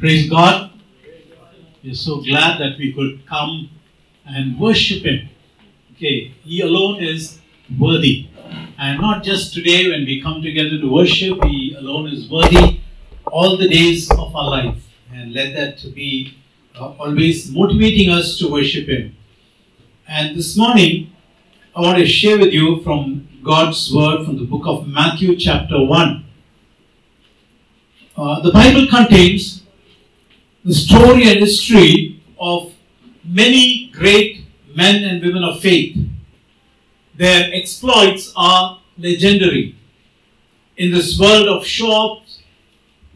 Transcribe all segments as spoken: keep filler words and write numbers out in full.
Praise God. We're so glad that we could come and worship Him. Okay, He alone is worthy. And not just today when we come together to worship, He alone is worthy all the days of our life. And let that be uh, always motivating us to worship Him. And this morning, I want to share with you from God's Word from the book of Matthew chapter one. Uh, the Bible contains the story and history of many great men and women of faith. Their exploits are legendary. In this world of show,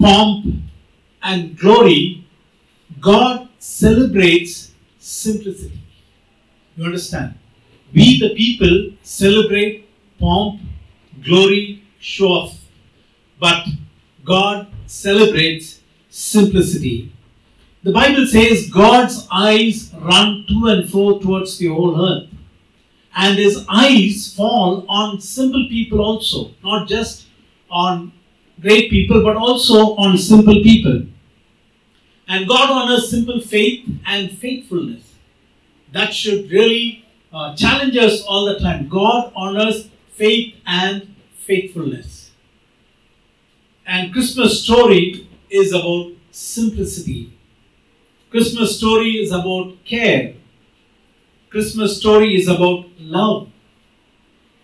pomp and glory, God celebrates simplicity. You understand? We the people celebrate pomp, glory, show off. But God celebrates simplicity. The Bible says God's eyes run to and fro towards the whole earth. And His eyes fall on simple people also. Not just on great people, but also on simple people. And God honors simple faith and faithfulness. That should really uh, challenge us all the time. God honors faith and faithfulness. And Christmas story is about simplicity. Christmas story is about care. Christmas story is about love.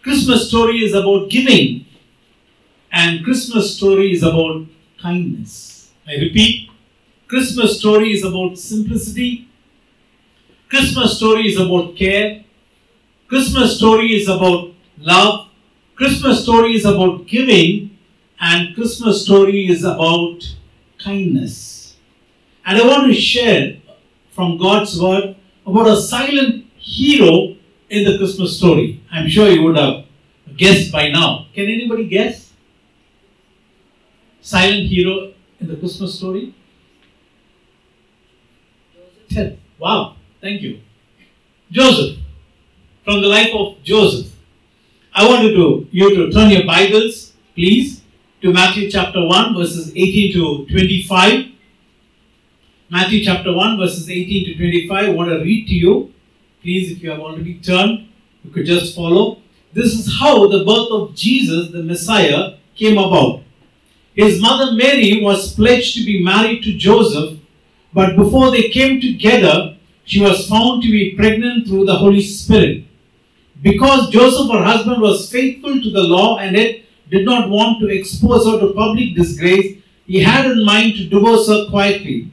Christmas story is about giving. And Christmas story is about kindness. I repeat, Christmas story is about simplicity. Christmas story is about care. Christmas story is about love. Christmas story is about giving. And Christmas story is about kindness. And I want to share from God's Word about a silent hero in the Christmas story. I'm sure you would have guessed by now. Can anybody guess? Silent hero in the Christmas story? Joseph. Wow, thank you. Joseph. From the life of Joseph. I want to, you to turn your Bibles, please, to Matthew chapter one verses eighteen to twenty-five. Matthew chapter one verses eighteen to twenty-five. I want to read to you. Please, if you have already turned, you could just follow. This is how the birth of Jesus, the Messiah, came about. His mother Mary was pledged to be married to Joseph, but before they came together, she was found to be pregnant through the Holy Spirit. Because Joseph, her husband, was faithful to the law and it did not want to expose her to public disgrace, he had in mind to divorce her quietly.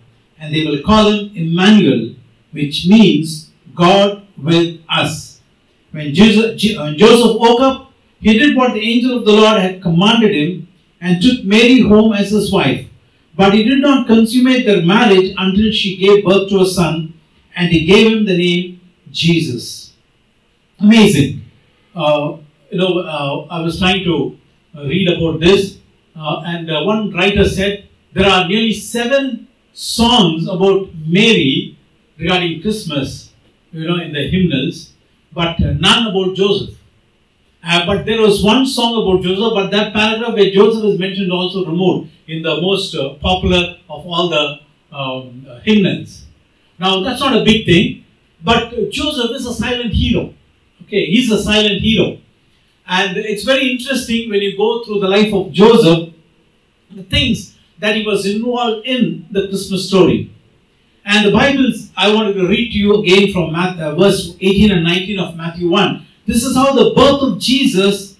and they will call him Emmanuel," which means God with us. When Joseph, when Joseph woke up, he did what the angel of the Lord had commanded him and took Mary home as his wife. But he did not consummate their marriage until she gave birth to a son, and he gave him the name Jesus. Amazing. Uh, you know, uh, I was trying to uh, read about this, uh, and uh, one writer said there are nearly seven songs about Mary regarding Christmas, you know, in the hymnals, but uh, none about Joseph. Uh, but there was one song about Joseph, but that paragraph where Joseph is mentioned also removed in the most uh, popular of all the um, uh, hymnals. Now, that's not a big thing, but uh, Joseph is a silent hero. Okay, he's a silent hero. And it's very interesting when you go through the life of Joseph, the things that he was involved in the Christmas story. And the Bible, I wanted to read to you again from Matthew, uh, verse eighteen and nineteen of Matthew one. This is how the birth of Jesus,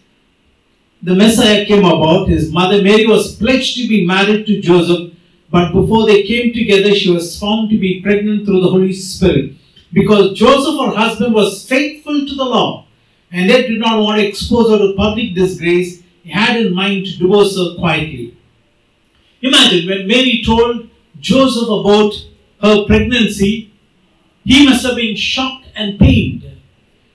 the Messiah, came about. His mother Mary was pledged to be married to Joseph, but before they came together, she was found to be pregnant through the Holy Spirit. Because Joseph, her husband, was faithful to the law and yet did not want to expose her to public disgrace, he had in mind to divorce her quietly. Imagine when Mary told Joseph about her pregnancy, he must have been shocked and pained.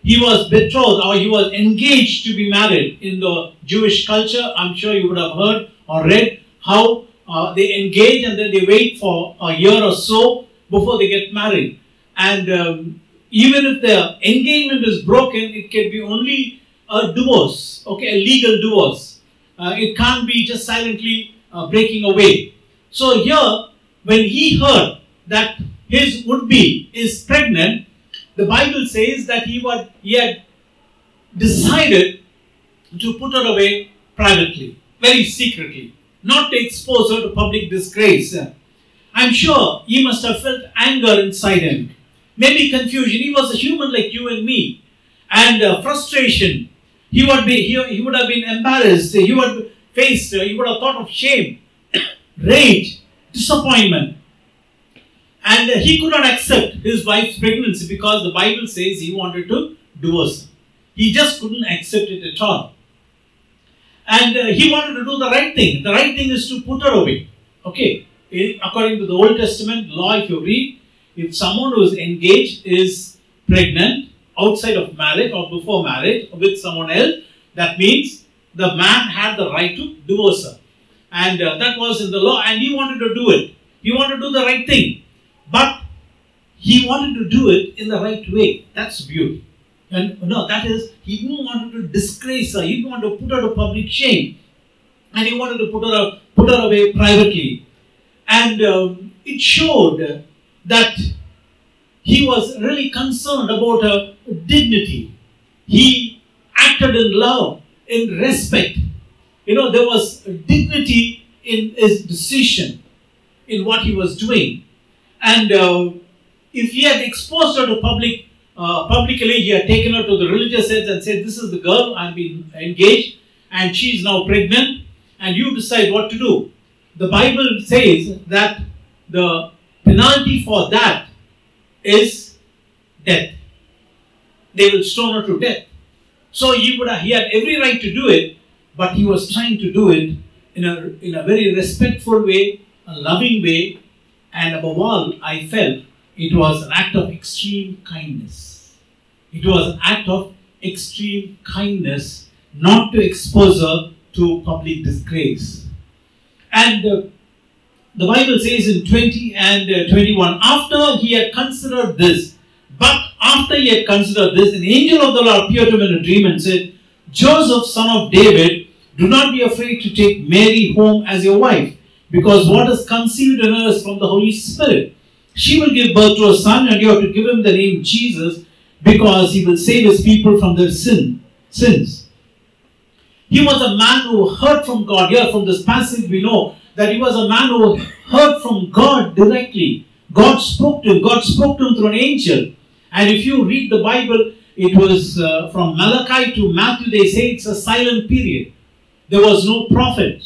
He was betrothed, or he was engaged to be married. In the Jewish culture, I'm sure you would have heard or read how uh, they engage and then they wait for a year or so before they get married. And um, even if their engagement is broken, it can be only a divorce, okay, a legal divorce. Uh, it can't be just silently uh, breaking away. So here, when he heard that his would-be is pregnant, the Bible says that he, was, he had decided to put her away privately, very secretly, not to expose her to public disgrace. I'm sure he must have felt anger inside him, maybe confusion. He was a human like you and me, and uh, frustration. He would be, he, he would have been embarrassed. He would face. Uh, he would have thought of shame, rage, disappointment. And he could not accept his wife's pregnancy because the Bible says he wanted to divorce her. He just couldn't accept it at all. And uh, he wanted to do the right thing. The right thing is to put her away. Okay. According to the Old Testament law, if you read, if someone who is engaged is pregnant outside of marriage or before marriage with someone else, that means the man had the right to divorce her. And uh, that was in the law, and he wanted to do it. He wanted to do the right thing. But he wanted to do it in the right way. That's beauty. And no, that is, he didn't want to disgrace her. He didn't want to put her to public shame. And he wanted to put her, put her away privately. And um, it showed that he was really concerned about her dignity. He acted in love, in respect. You know, there was dignity in his decision, in what he was doing. And uh, if he had exposed her to public, uh, publicly, he had taken her to the religious heads and said, this is the girl, I've been engaged and she is now pregnant and you decide what to do. The Bible says that the penalty for that is death. They will stone her to death. So he would have, he had every right to do it, but he was trying to do it in a, in a very respectful way, a loving way. And above all, I felt it was an act of extreme kindness. It was an act of extreme kindness not to expose her to public disgrace. And uh, the Bible says in twenty and twenty-one, after he had considered this, but after he had considered this, an angel of the Lord appeared to him in a dream and said, Joseph, son of David, do not be afraid to take Mary home as your wife, because what is conceived in her is from the Holy Spirit. She will give birth to a son, and you have to give him the name Jesus, because he will save his people from their sin, sins. He was a man who heard from God. Here from this passage we know that he was a man who heard from God directly. God spoke to him. God spoke to him through an angel. And if you read the Bible, it was uh, from Malachi to Matthew, they say it's a silent period. There was no prophet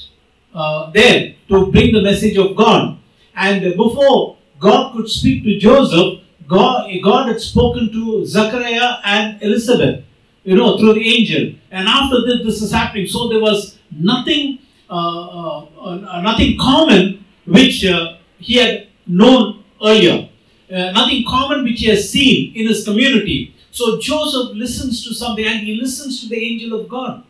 uh, there to bring the message of God. And before God could speak to Joseph, God, God had spoken to Zechariah and Elizabeth, you know, through the angel. And after this, this is happening. So there was nothing uh, uh, nothing common which uh, he had known earlier. Uh, nothing common which he has seen in his community. So Joseph listens to something, and he listens to the angel of God.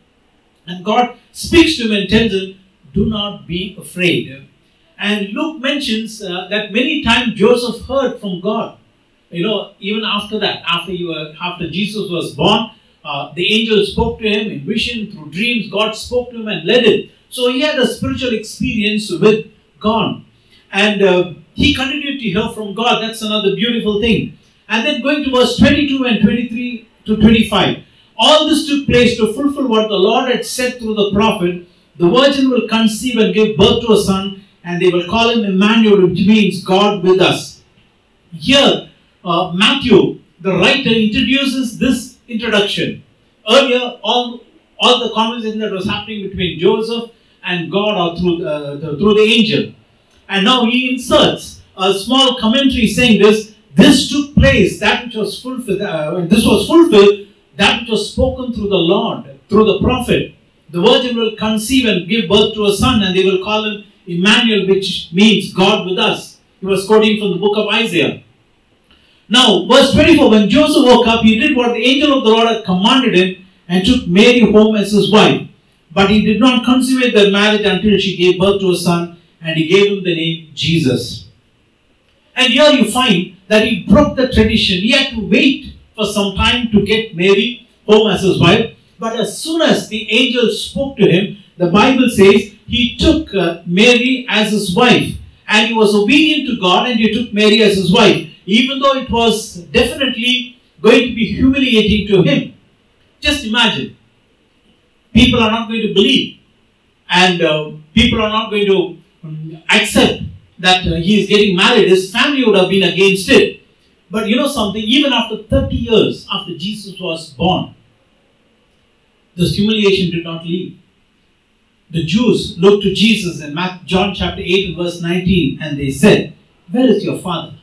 And God speaks to him and tells him, do not be afraid. And Luke mentions uh, that many times Joseph heard from God. You know, even after that, after you were, after Jesus was born, uh, the angel spoke to him in vision, through dreams. God spoke to him and led him. So he had a spiritual experience with God. And uh, he continued to hear from God. That's another beautiful thing. And then going to verse twenty-two and twenty-three to twenty-five. All this took place to fulfill what the Lord had said through the prophet. The virgin will conceive and give birth to a son, and they will call him Emmanuel, which means God with us. Here, uh, Matthew, the writer, introduces this introduction. Earlier, all, all the conversation that was happening between Joseph and God or through, uh, the, through the angel. And now he inserts a small commentary saying this, this took place, that which was fulfilled, uh, this was fulfilled, that which was spoken through the Lord, through the prophet. The virgin will conceive and give birth to a son, and they will call him Emmanuel, which means God with us. He was quoting from the book of Isaiah. Now, verse twenty-four, when Joseph woke up, he did what the angel of the Lord had commanded him and took Mary home as his wife. But he did not consummate their marriage until she gave birth to a son, and he gave him the name Jesus. And here you find that he broke the tradition. He had to wait for some time to get Mary home as his wife. But as soon as the angel spoke to him, the Bible says he took uh, Mary as his wife. And he was obedient to God and he took Mary as his wife, even though it was definitely going to be humiliating to him. Just imagine. People are not going to believe, and uh, people are not going to um, accept that uh, he is getting married. His family would have been against it. But you know something, even after thirty years after Jesus was born, this humiliation did not leave. The Jews looked to Jesus in Matthew, John chapter eight and verse nineteen, and they said, "Where is your father?"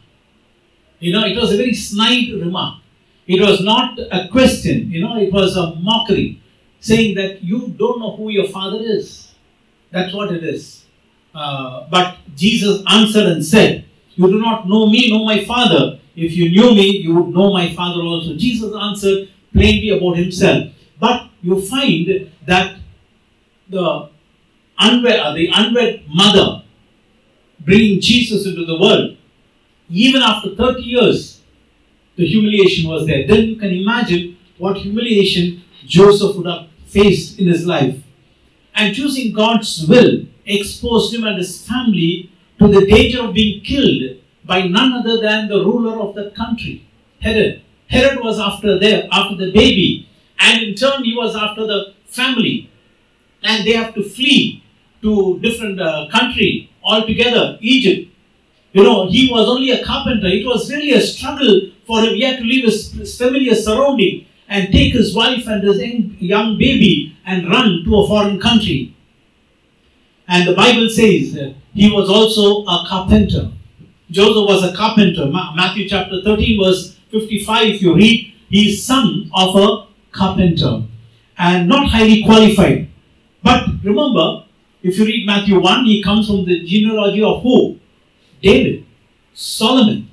You know, it was a very snide remark. It was not a question, you know, it was a mockery, saying that you don't know who your father is. That's what it is. Uh, but Jesus answered and said, "You do not know me, know my father. If you knew me, you would know my father also." Jesus answered plainly about himself. But you find that the unwed, the unwed mother bringing Jesus into the world, even after thirty years, the humiliation was there. Then you can imagine what humiliation Joseph would have faced in his life. And choosing God's will exposed him and his family to the danger of being killed by none other than the ruler of the country, Herod. Herod was after the, after the baby, and in turn he was after the family. And they have to flee to different uh, country altogether, Egypt. You know, he was only a carpenter. It was really a struggle for him. He had to leave his, his familiar surrounding and take his wife and his young baby and run to a foreign country. And the Bible says that he was also a carpenter. Joseph was a carpenter. Ma- Matthew chapter thirteen verse fifty-five, if you read, he is son of a carpenter and not highly qualified. But remember, if you read Matthew one, he comes from the genealogy of who? David, Solomon.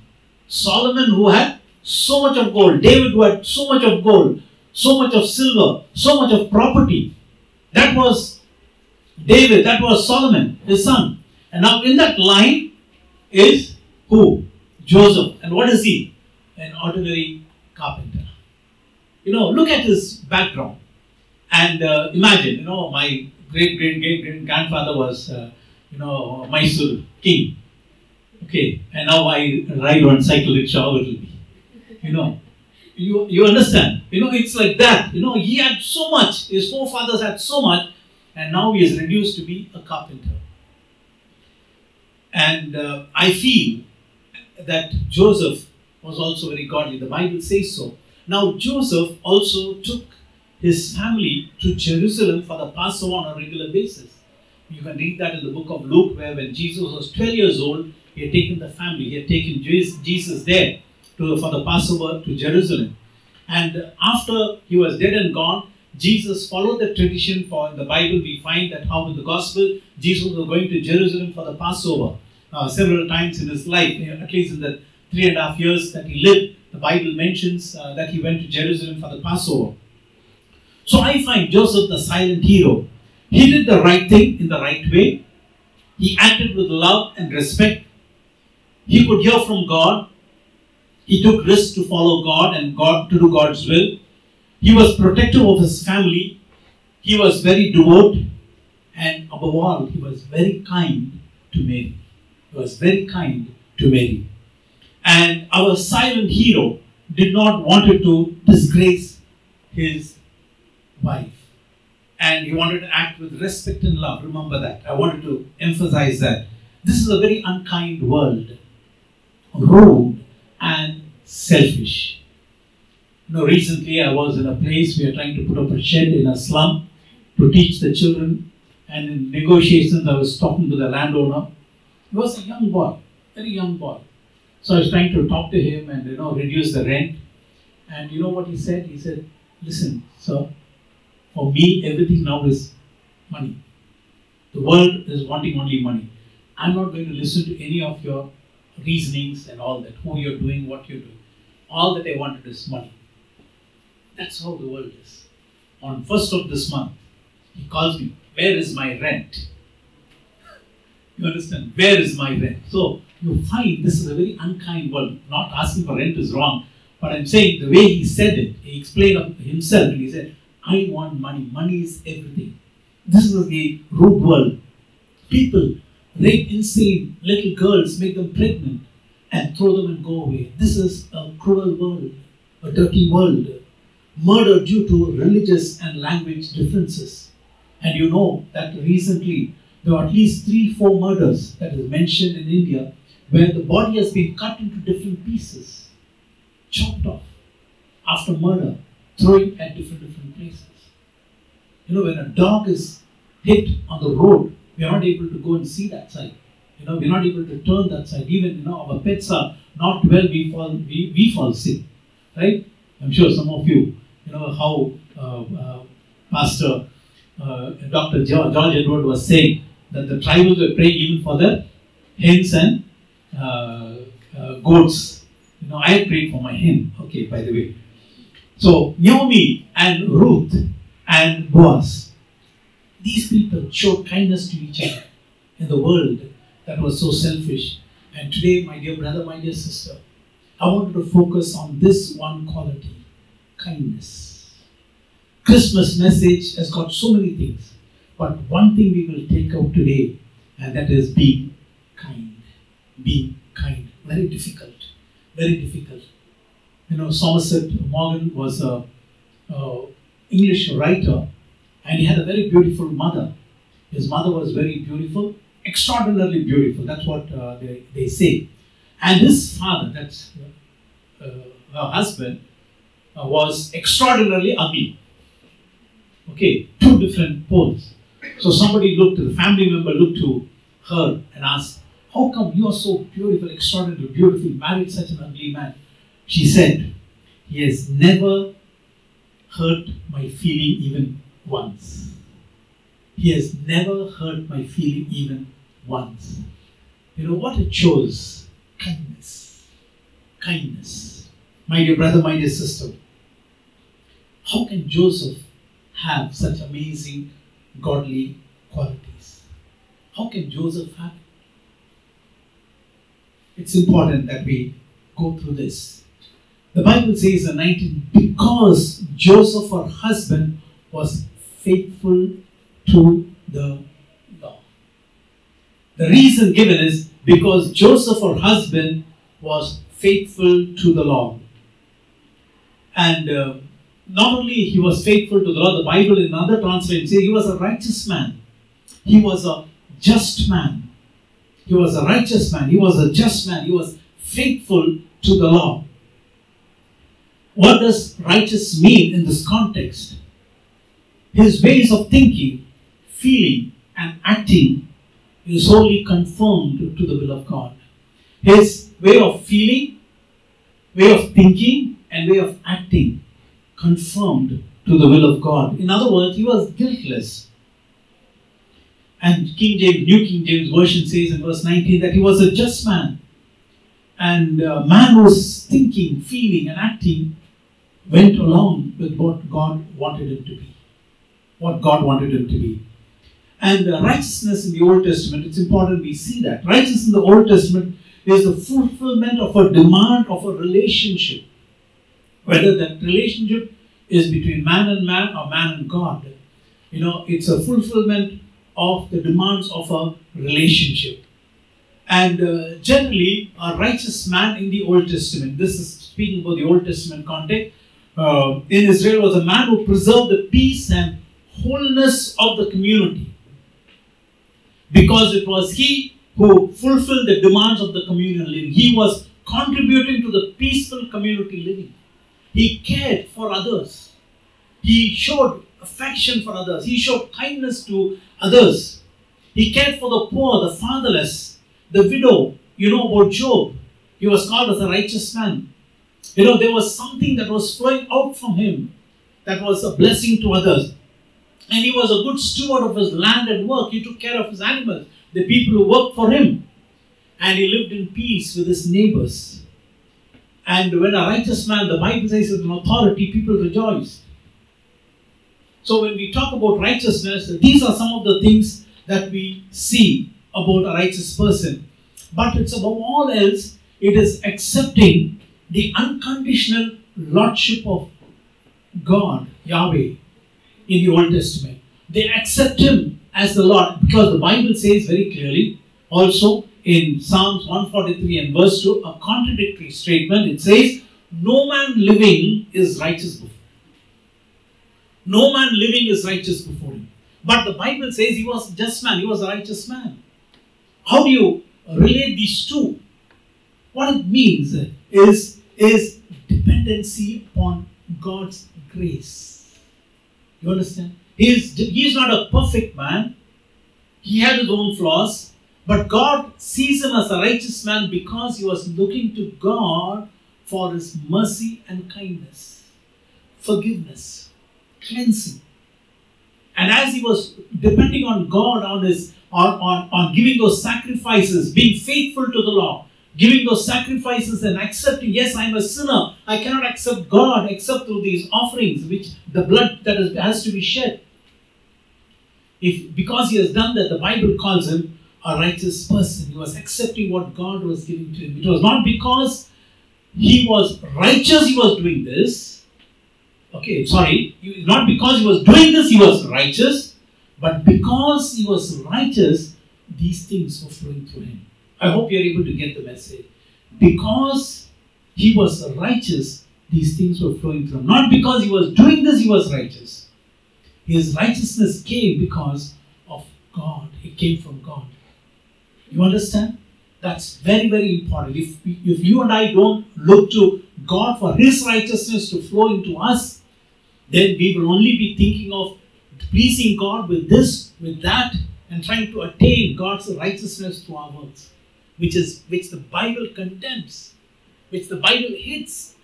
Solomon who had so much of gold. David who had so much of gold, so much of silver, so much of property. That was David, that was Solomon, his son. And now in that line is who? Joseph. And what is he? An ordinary carpenter. You know, look at his background. And uh, imagine, you know, my great, great, great, great grandfather was, uh, you know, Mysore king. Okay, and now I ride on cycle rickshaw, it will be. You know, you, you understand. You know, it's like that. You know, he had so much. His forefathers had so much. And now he is reduced to be a carpenter. And uh, I feel that Joseph was also very godly. The Bible says so. Now, Joseph also took his family to Jerusalem for the Passover on a regular basis. You can read that in the book of Luke, where when Jesus was twelve years old, he had taken the family, he had taken Jesus there to, for the Passover to Jerusalem. And after he was dead and gone, Jesus followed the tradition. For in the Bible we find that how in the Gospel, Jesus was going to Jerusalem for the Passover uh, several times in his life, at least in the three and a half years that he lived. The Bible mentions uh, that he went to Jerusalem for the Passover. So I find Joseph the silent hero. He did the right thing in the right way. He acted with love and respect. He could hear from God. He took risks to follow God and God to do God's will. He was protective of his family. He was very devout. And above all, he was very kind to Mary. He was very kind to Mary. And our silent hero did not want to disgrace his wife, and he wanted to act with respect and love. Remember that. I wanted to emphasize that. This is a very unkind world, rude and selfish. You know, recently I was in a place, we are trying to put up a shed in a slum to teach the children, and in negotiations I was talking to the landowner. He was a young boy, very young boy. So I was trying to talk to him and, you know, reduce the rent. And you know what he said? He said, "Listen, sir, for me, everything now is money. The world is wanting only money. I'm not going to listen to any of your reasonings and all that, who you're doing, what you're doing. All that they wanted is money. That's how the world is. On first of this month, he calls me, where is my rent? You understand? Where is my rent? So you find this is a very unkind world. Not asking for rent is wrong, but I'm saying the way he said it, he explained himself and he said, I want money. Money is everything. This is the rude world. People rape insane little girls, make them pregnant and throw them and go away. This is a cruel world, a dirty world. Murder due to religious and language differences. And you know that recently there are at least three, four murders that is mentioned in India where the body has been cut into different pieces, chopped off after murder, throwing at different, different places. You know, when a dog is hit on the road, we are not able to go and see that side. You know, we are not able to turn that side. Even, you know, our pets are not well, we fall, we, we fall sick, right? I'm sure some of you, you know, how uh, uh, Pastor uh, Doctor George, George Edward was saying that the tribals were praying even for the hens and uh, uh, goats. You know, I prayed for my hen, okay, by the way. So, Naomi and Ruth and Boaz, these people showed kindness to each other in the world that was so selfish. And today, my dear brother, my dear sister, I wanted to focus on this one quality, kindness. Christmas message has got so many things, but one thing we will take out today, and that is being kind. Being kind. Very difficult. Very difficult. You know, Somerset Maugham was a, a English writer, and he had a very beautiful mother. His mother was very beautiful, extraordinarily beautiful. That's what uh, they, they say. And his father, that's uh, her husband, uh, was extraordinarily ugly. Okay, two different poles. So somebody looked, the family member looked to her and asked, how come you are so beautiful, extraordinarily beautiful, married such an ugly man? She said, he has never hurt my feeling even once. He has never hurt my feeling even once. You know, what it shows. Kindness. Kindness. My dear brother, my dear sister, how can Joseph have such amazing godly qualities? How can Joseph have it? It's important that we go through this. The Bible says in nineteen, because Joseph, her husband, was faithful to the law. The reason given is because Joseph, her husband, was faithful to the law. And uh, not only he was faithful to the law, the Bible in another translation says he was a righteous man. He was a just man. He was a righteous man. He was a just man. He was faithful to the law. What does righteous mean in this context? His ways of thinking, feeling, and acting is wholly conformed to the will of God. His way of feeling, way of thinking, and way of acting conformed to the will of God. In other words, he was guiltless. And King James, New King James Version says in verse nineteen that he was a just man. And a man whose thinking, feeling, and acting went along with what God wanted him to be. What God wanted him to be. And righteousness in the Old Testament, it's important we see that. Righteousness in the Old Testament is the fulfillment of a demand of a relationship. Whether that relationship is between man and man or man and God. You know, it's a fulfillment of the demands of a relationship. And uh, generally, a righteous man in the Old Testament, this is speaking about the Old Testament context, uh, in Israel was a man who preserved the peace and wholeness of the community. Because it was he who fulfilled the demands of the communal living. He was contributing to the peaceful community living. He cared for others. He showed affection for others. He showed kindness to others. He cared for the poor, the fatherless, the widow. You know about Job. He was called as a righteous man. You know, there was something that was flowing out from him that was a blessing to others. And he was a good steward of his land and work. He took care of his animals, the people who worked for him. and he lived in peace with his neighbors. And when a righteous man, the Bible says, is an authority, people rejoice. So when we talk about righteousness, these are some of the things that we see about a righteous person. But it's above all else, it is accepting the unconditional lordship of God, Yahweh, in the Old Testament. They accept Him as the Lord, because the Bible says very clearly, also in Psalms one forty-three and verse two, a contradictory statement. It says, no man living is righteous before Him. No man living is righteous before Him. But the Bible says He was a just man, He was a righteous man. How do you relate these two? What it means is, is dependency upon God's grace. You understand? He is, he is not a perfect man. He had his own flaws. But God sees him as a righteous man because he was looking to God for His mercy and kindness, forgiveness, cleansing. And as he was depending on God, on His, on, on, on giving those sacrifices, being faithful to the law, giving those sacrifices and accepting, yes, I'm a sinner. I cannot accept God except through these offerings, which the blood that is, has to be shed. If because he has done that, the Bible calls him a righteous person. He was accepting what God was giving to him. It was not because he was righteous he was doing this. Okay, sorry. Not because he was doing this he was righteous. But because he was righteous, these things were flowing through him. I hope you are able to get the message. Because he was righteous, these things were flowing through him. Not because he was doing this, he was righteous. His righteousness came because of God. It came from God. You understand? That's very, very important. If, if you and I don't look to God for His righteousness to flow into us, then we will only be thinking of pleasing God with this, with that, and trying to attain God's righteousness through our works. Which is which the Bible condemns, which the Bible hates.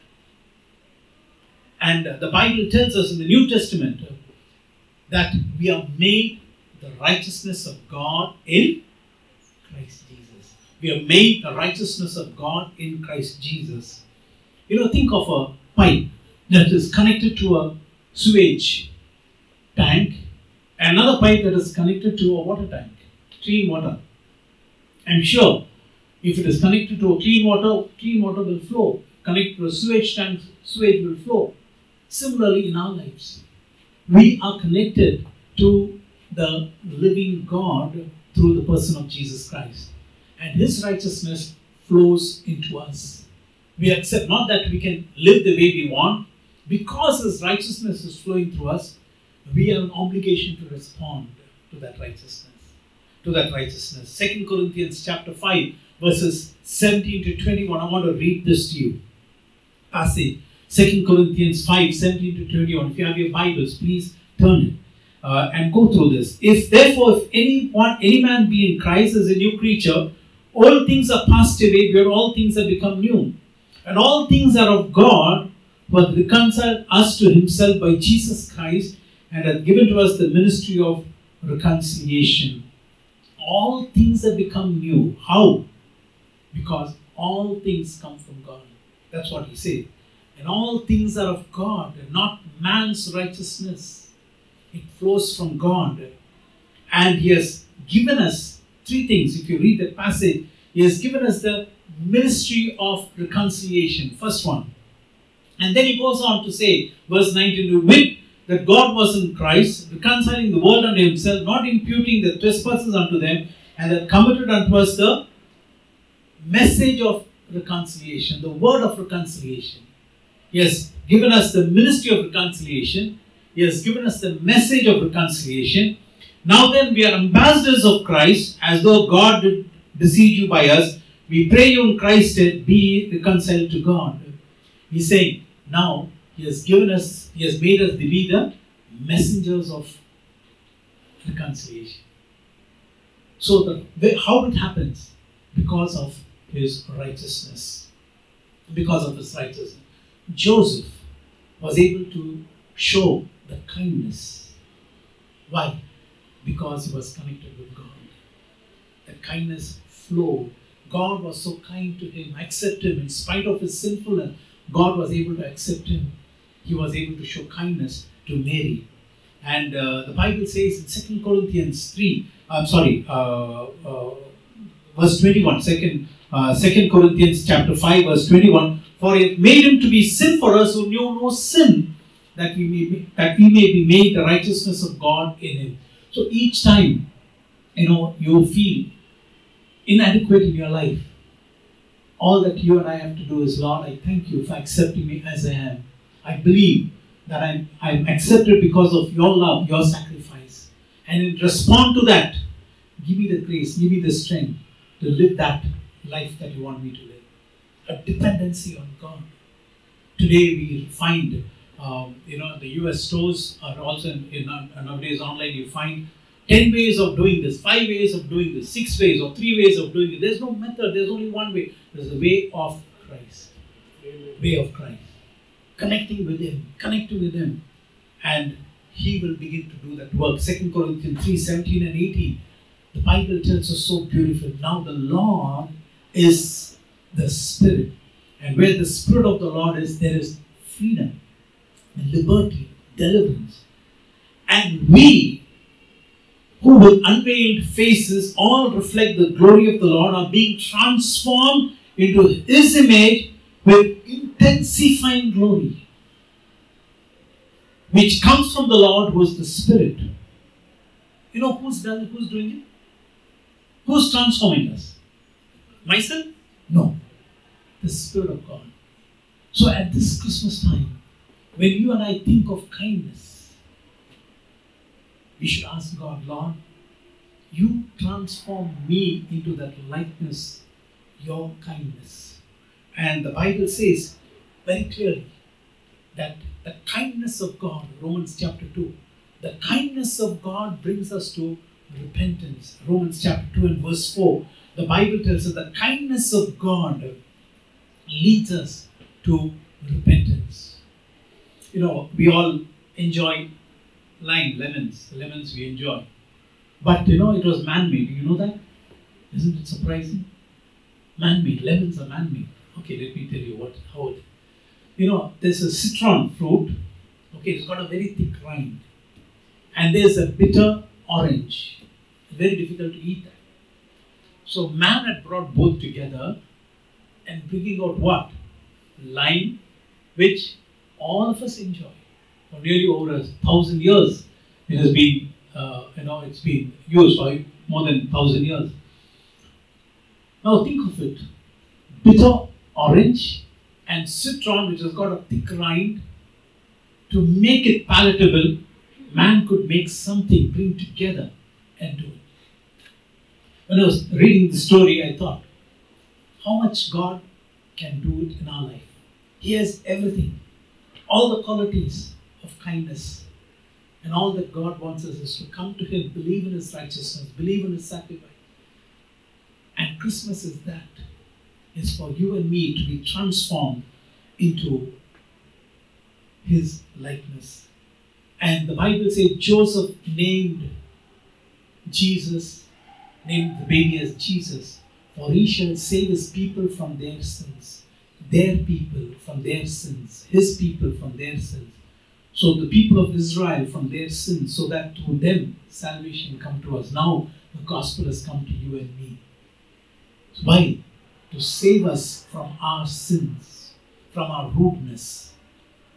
And uh, the Bible tells us in the New Testament uh, that we are made the righteousness of God in Christ Jesus. We are made the righteousness of God in Christ Jesus. You know, think of a pipe that is connected to a sewage tank, another pipe that is connected to a water tank, clean water. I'm sure. If it is connected to a clean water, clean water will flow. Connected to a sewage tank, sewage will flow. Similarly, in our lives, we are connected to the living God through the person of Jesus Christ. And His righteousness flows into us. We accept not that we can live the way we want. Because His righteousness is flowing through us, we have an obligation to respond to that righteousness. To that righteousness. Second Corinthians chapter five. Verses seventeen to twenty-one, I want to read this to you. I say, Second Corinthians five, seventeen to twenty-one. If you have your Bibles, please turn it uh, and go through this. If therefore, if any one, any man be in Christ as a new creature, all things are passed away, where all things have become new. And all things are of God, who hath reconciled us to Himself by Jesus Christ, and hath given to us the ministry of reconciliation. All things have become new. How? Because all things come from God. That's what he said. And all things are of God, and not man's righteousness. It flows from God. And He has given us three things. If you read that passage, He has given us the ministry of reconciliation. First one. And then he goes on to say, verse nineteen, to wit, that God was in Christ, reconciling the world unto Himself, not imputing the trespasses unto them, and that committed unto us the message of reconciliation, the word of reconciliation. He has given us the ministry of reconciliation. He has given us the message of reconciliation. Now then, we are ambassadors of Christ, as though God did besiege you by us. We pray you in Christ, be reconciled to God. He's saying, now He has given us, He has made us to be the messengers of reconciliation. So the, the how it happens? Because of His righteousness. Because of His righteousness. Joseph was able to show the kindness. Why? Because he was connected with God. The kindness flowed. God was so kind to him, accepted him in spite of his sinfulness. God was able to accept him. He was able to show kindness to Mary. And uh, the Bible says in Second Corinthians three, I'm sorry, uh, uh, verse twenty-one, Second uh, Corinthians chapter five, verse twenty-one, for it made him to be sin for us who knew no sin, that we may be, that we may be made the righteousness of God in him. So each time, you know, you feel inadequate in your life, all that you and I have to do is, Lord, I thank you for accepting me as I am. I believe that I'm, I'm accepted because of your love, your sacrifice. And in response to that, give me the grace, give me the strength to live that life that you want me to live. A dependency on God. Today we find, um, you know, the U S stores are also, in, in, in nowadays online, you find ten ways of doing this, five ways of doing this, six ways or three ways of doing it. There's no method, there's only one way. There's the way of Christ. Amen. Way of Christ. Connecting with him, connecting with him. And he will begin to do that work. Second Corinthians three, seventeen and eighteen. The Bible tells us so beautiful. Now the Lord is the Spirit. And where the Spirit of the Lord is, there is freedom, and liberty, deliverance. And we, who with unveiled faces all reflect the glory of the Lord, are being transformed into his image with intensifying glory, which comes from the Lord who is the Spirit. You know who's done it? Who's doing it? Who's transforming us? Myself? No. The Spirit of God. So at this Christmas time, when you and I think of kindness, we should ask God, Lord, you transform me into that likeness, your kindness. And the Bible says very clearly that the kindness of God, Romans chapter two, the kindness of God brings us to repentance. Romans chapter two and verse four. The Bible tells us the kindness of God leads us to repentance. You know, we all enjoy lime, lemons. Lemons we enjoy. But you know, it was man-made. Do you know that? Isn't it surprising? Man-made. Lemons are man-made. Okay, let me tell you what, how it is. You know, there's a citron fruit. Okay, it's got a very thick rind. And there's a bitter orange. Very difficult to eat that. So man had brought both together and bringing out what? Lime, which all of us enjoy. For nearly over a thousand years, it has been, uh, you know, it's been used for more than a thousand years. Now think of it. Bitter orange and citron, which has got a thick rind, to make it palatable, man could make something, bring together and do it. When I was reading the story, I thought, how much God can do it in our life. He has everything, all the qualities of kindness. And all that God wants us is to come to him, believe in his righteousness, believe in his sacrifice. And Christmas is that. It's for you and me to be transformed into his likeness. And the Bible says Joseph named Jesus, named the baby as Jesus, for he shall save his people from their sins. Their people from their sins. His people from their sins. So the people of Israel from their sins, so that through them salvation come to us. Now the gospel has come to you and me. Why? To save us from our sins, from our rudeness,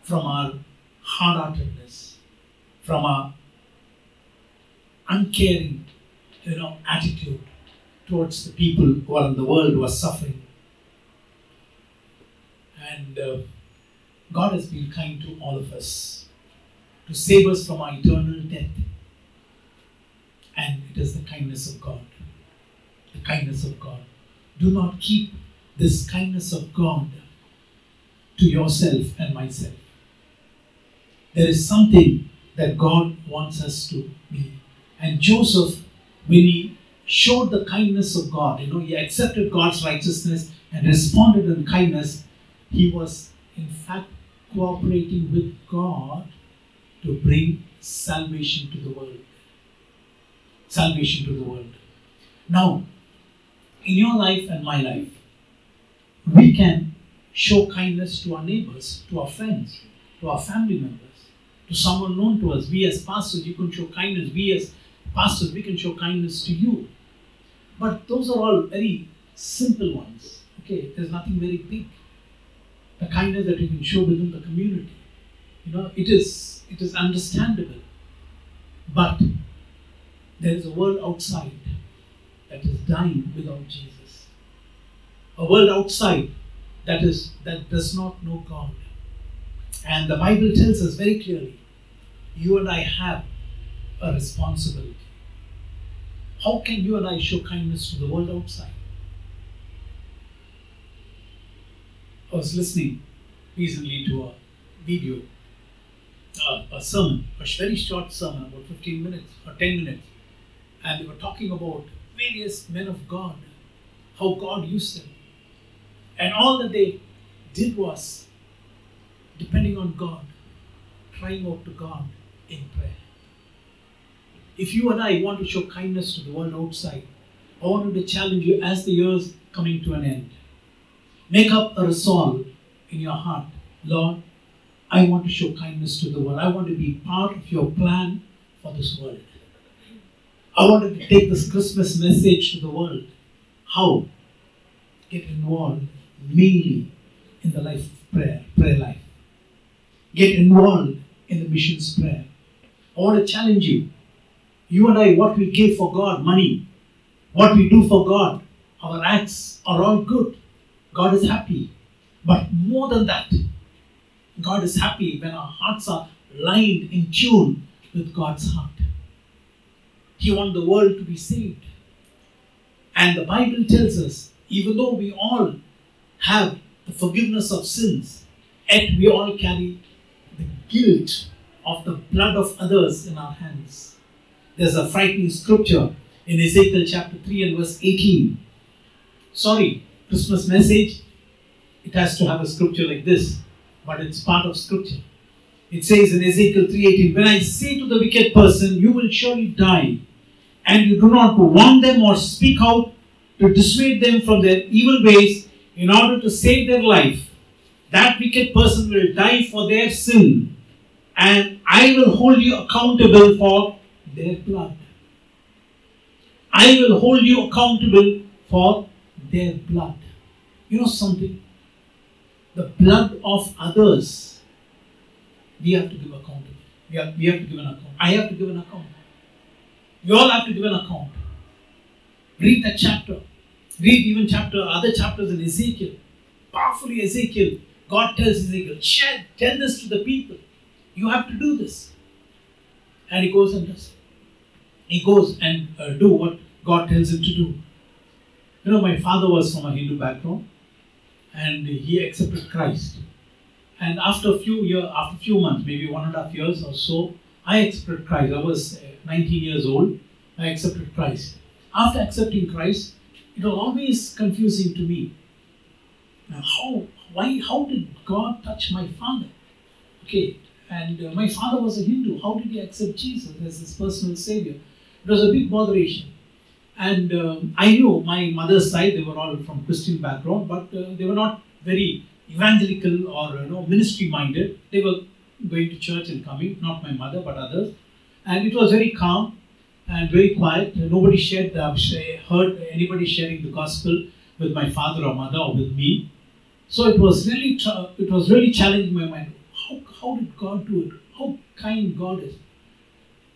from our hard-heartedness, from our uncaring, you know, attitude towards the people who are in the world, who are suffering. And uh, God has been kind to all of us, to save us from our eternal death. And it is the kindness of God, the kindness of God. Do not keep this kindness of God to yourself and myself. There is something that God wants us to be. And Joseph, when he showed the kindness of God, you know, he accepted God's righteousness and responded in kindness, he was in fact cooperating with God to bring salvation to the world. Salvation to the world. Now, in your life and my life, we can show kindness to our neighbors, to our friends, to our family members, to someone known to us. We as pastors, you can show kindness. We as pastors, we can show kindness to you. But those are all very simple ones. Okay, there's nothing very big. The kindness that we can show within the community, you know, it is it is understandable. But there is a world outside that is dying without Jesus. A world outside that is that does not know God. And the Bible tells us very clearly, you and I have a responsibility. How can you and I show kindness to the world outside? I was listening recently to a video, uh, a sermon, a very short sermon, about fifteen minutes or ten minutes. And they were talking about various men of God, how God used them. And all that they did was, depending on God, crying out to God in prayer. If you and I want to show kindness to the world outside, I wanted to challenge you as the year's coming to an end. Make up a resolve in your heart. Lord, I want to show kindness to the world. I want to be part of your plan for this world. I want to take this Christmas message to the world. How? Get involved mainly in the life of prayer, prayer life. Get involved in the missions prayer. I want to challenge you. You and I, what we give for God, money, what we do for God, our acts are all good. God is happy. But more than that, God is happy when our hearts are lined in tune with God's heart. He wants the world to be saved. And the Bible tells us, even though we all have the forgiveness of sins, yet we all carry the guilt of the blood of others in our hands. There's a frightening scripture in Ezekiel chapter three and verse eighteen. Sorry, Christmas message, it has to have a scripture like this, but it's part of scripture. It says in Ezekiel three eighteen, when I say to the wicked person, you will surely die, and you do not warn them or speak out to dissuade them from their evil ways in order to save their life, that wicked person will die for their sin, and I will hold you accountable for their blood. I will hold you accountable for their blood. You know something? The blood of others, we have to give account. We have, we have to give an account. I have to give an account. You all have to give an account. Read that chapter. Read even chapter, other chapters in Ezekiel. Powerfully Ezekiel, God tells Ezekiel, share, tell this to the people. You have to do this. And he goes and does it. He goes and uh, do what God tells him to do. You know, my father was from a Hindu background, and he accepted Christ. And after a few year, after a few months, maybe one and a half years or so, I accepted Christ. I was nineteen years old. I accepted Christ. After accepting Christ, it was always confusing to me. Now, how, why, how did God touch my father? Okay. And uh, my father was a Hindu. How did he accept Jesus as his personal savior? It was a big botheration. And um, I knew my mother's side, they were all from Christian background, but uh, they were not very evangelical or you know, ministry-minded. They were going to church and coming, not my mother, but others. And it was very calm and very quiet. Nobody shared, uh, heard anybody sharing the gospel with my father or mother or with me. So it was really, tra- it was really challenging my mind. How, how did God do it? How kind God is.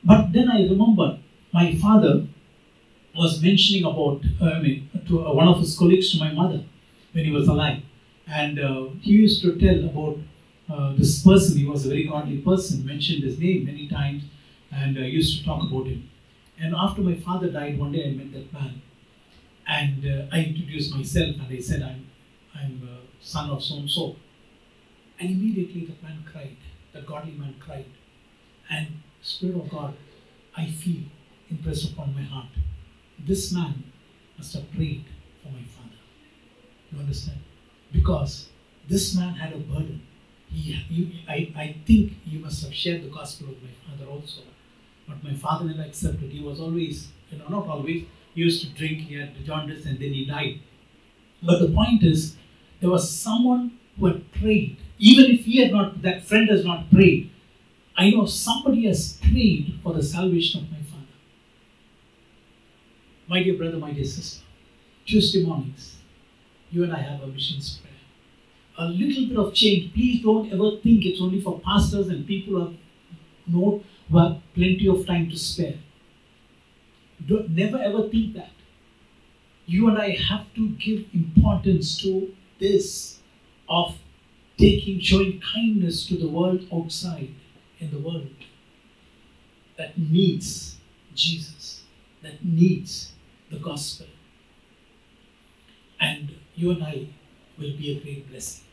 But then I remember my father was mentioning about, uh, I mean, to uh, one of his colleagues, to my mother, when he was alive. And uh, he used to tell about uh, this person. He was a very godly person, mentioned his name many times, and uh, used to talk about him. And after my father died, one day I met that man. And uh, I introduced myself and I said, I'm, I'm uh, son of so-and-so. And immediately the man cried, the godly man cried. And Spirit of God, I feel impressed upon my heart. This man must have prayed for my father. You understand? Because this man had a burden. He, he, I, I think he must have shared the gospel with my father also. But my father never accepted. He was always, you know, not always, used to drink, he had jaundice, and then he died. But the point is, there was someone who had prayed. Even if he had not, that friend has not prayed, I know somebody has prayed for the salvation of my father. My dear brother, my dear sister, Tuesday mornings, you and I have a missions prayer. A little bit of change. Please don't ever think it's only for pastors and people who have, no, who have plenty of time to spare. Don't, never ever think that. You and I have to give importance to this of taking, showing kindness to the world outside, in the world that needs Jesus, that needs the gospel. And you and I will be a great blessing.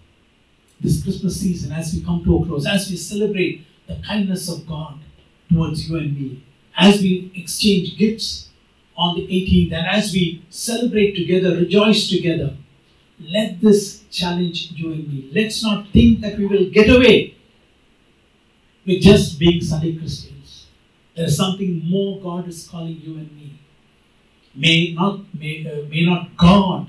This Christmas season, as we come to a close, as we celebrate the kindness of God towards you and me, as we exchange gifts on the eighteenth, and as we celebrate together, rejoice together, let this challenge you and me. Let's not think that we will get away with just being Sunday Christians. There is something more God is calling you and me. May not, may, uh, may not God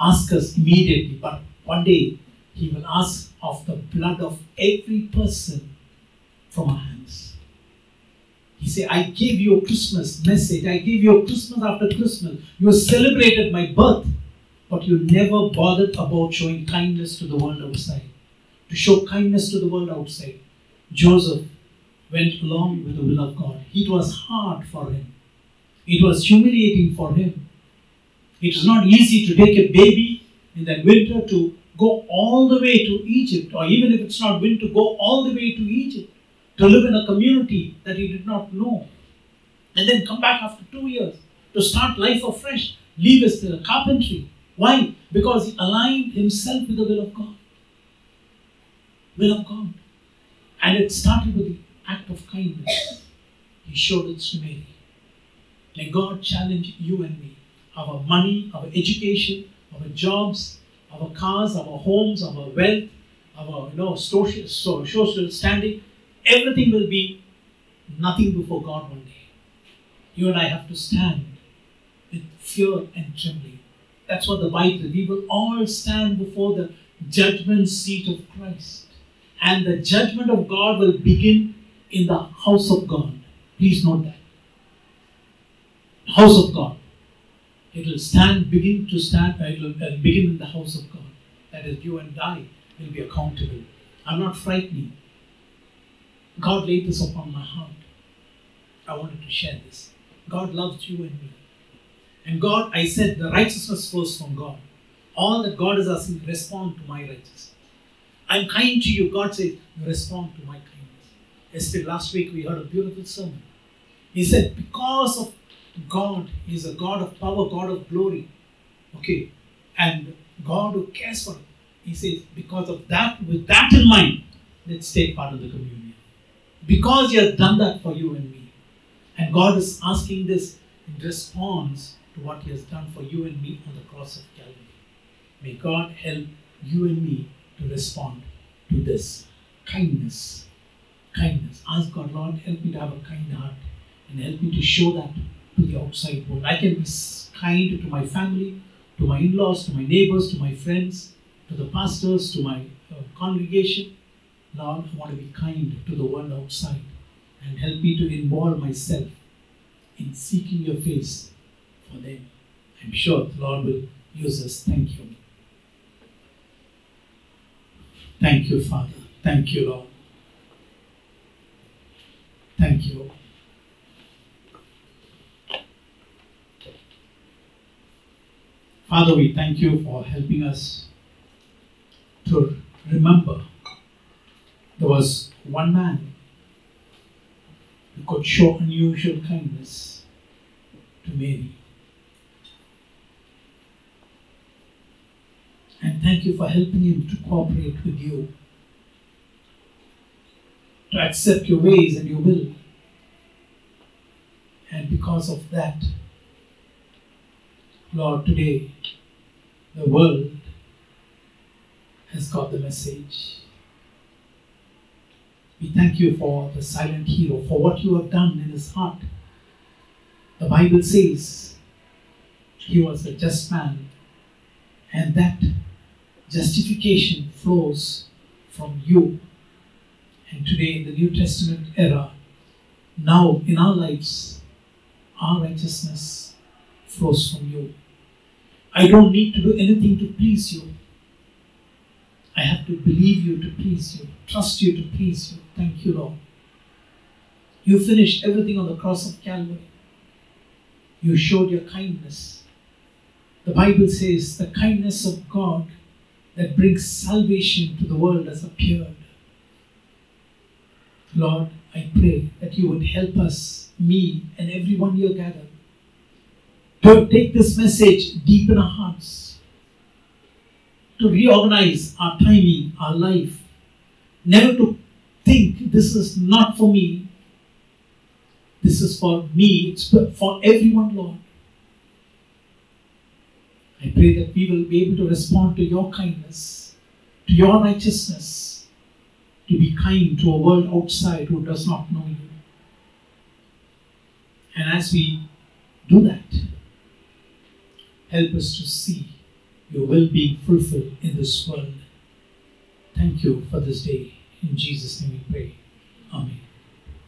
ask us immediately, but one day He will ask of the blood of every person from our hands. He said, I gave you a Christmas message. I gave you a Christmas after Christmas. You celebrated my birth, but you never bothered about showing kindness to the world outside. To show kindness to the world outside, Joseph went along with the will of God. It was hard for him. It was humiliating for him. It was not easy to take a baby in that winter to go all the way to Egypt, or even if it's not winter, go all the way to Egypt, to live in a community that he did not know, and then come back after two years to start life afresh, leave his carpentry. Why? Because he aligned himself with the will of God. Will of God. And it started with the act of kindness. He showed it to Mary. May God challenge you and me. Our money, our education, our jobs, our cars, our homes, our wealth, our you know, social, social standing, everything will be nothing before God one day. You and I have to stand with fear and trembling. That's what the Bible says. We will all stand before the judgment seat of Christ. And the judgment of God will begin in the house of God. Please note that. House of God. It will stand, begin to stand, it will begin in the house of God. That is, you and I will be accountable. I'm not frightening. God laid this upon my heart. I wanted to share this. God loves you and me. And God, I said, the righteousness flows from God. All that God is asking, respond to my righteousness. I'm kind to you. God says, respond to my kindness. Yesterday, last week, we heard a beautiful sermon. He said, because of God, He is a God of power, God of glory. Okay. And God who cares for us. He says, because of that, with that in mind, let's take part of the communion. Because He has done that for you and me. And God is asking this in response to what He has done for you and me on the cross of Calvary. May God help you and me to respond to this kindness. Kindness. Ask God, Lord, help me to have a kind heart and help me to show that to the outside world. I can be kind to my family, to my in-laws, to my neighbors, to my friends, to the pastors, to my uh, congregation. Lord, I want to be kind to the world outside, and help me to involve myself in seeking your face for them. I'm sure the Lord will use us. Thank you. Thank you, Father. Thank you, Lord. Thank you. Father, we thank you for helping us to remember there was one man who could show unusual kindness to Mary. And thank you for helping him to cooperate with you, to accept your ways and your will. And because of that, Lord, today the world has got the message. We thank you for the silent hero, for what you have done in his heart. The Bible says He was a just man, and that justification flows from you. And today in the New Testament era, now in our lives, our righteousness flows from you. I don't need to do anything to please you. I have to believe you to please you, trust you to please you. Thank you, Lord. You finished everything on the cross of Calvary. You showed your kindness. The Bible says the kindness of God that brings salvation to the world has appeared. Lord, I pray that you would help us, me and everyone here gathered, to take this message deep in our hearts, to reorganize our timing, our life, never to think this is not for me, this is for me, it's for everyone, Lord. I pray that we will be able to respond to your kindness, to your righteousness, to be kind to a world outside who does not know you. And as we do that, help us to see your will being fulfilled in this world. Thank you for this day. In Jesus' name we pray. Amen.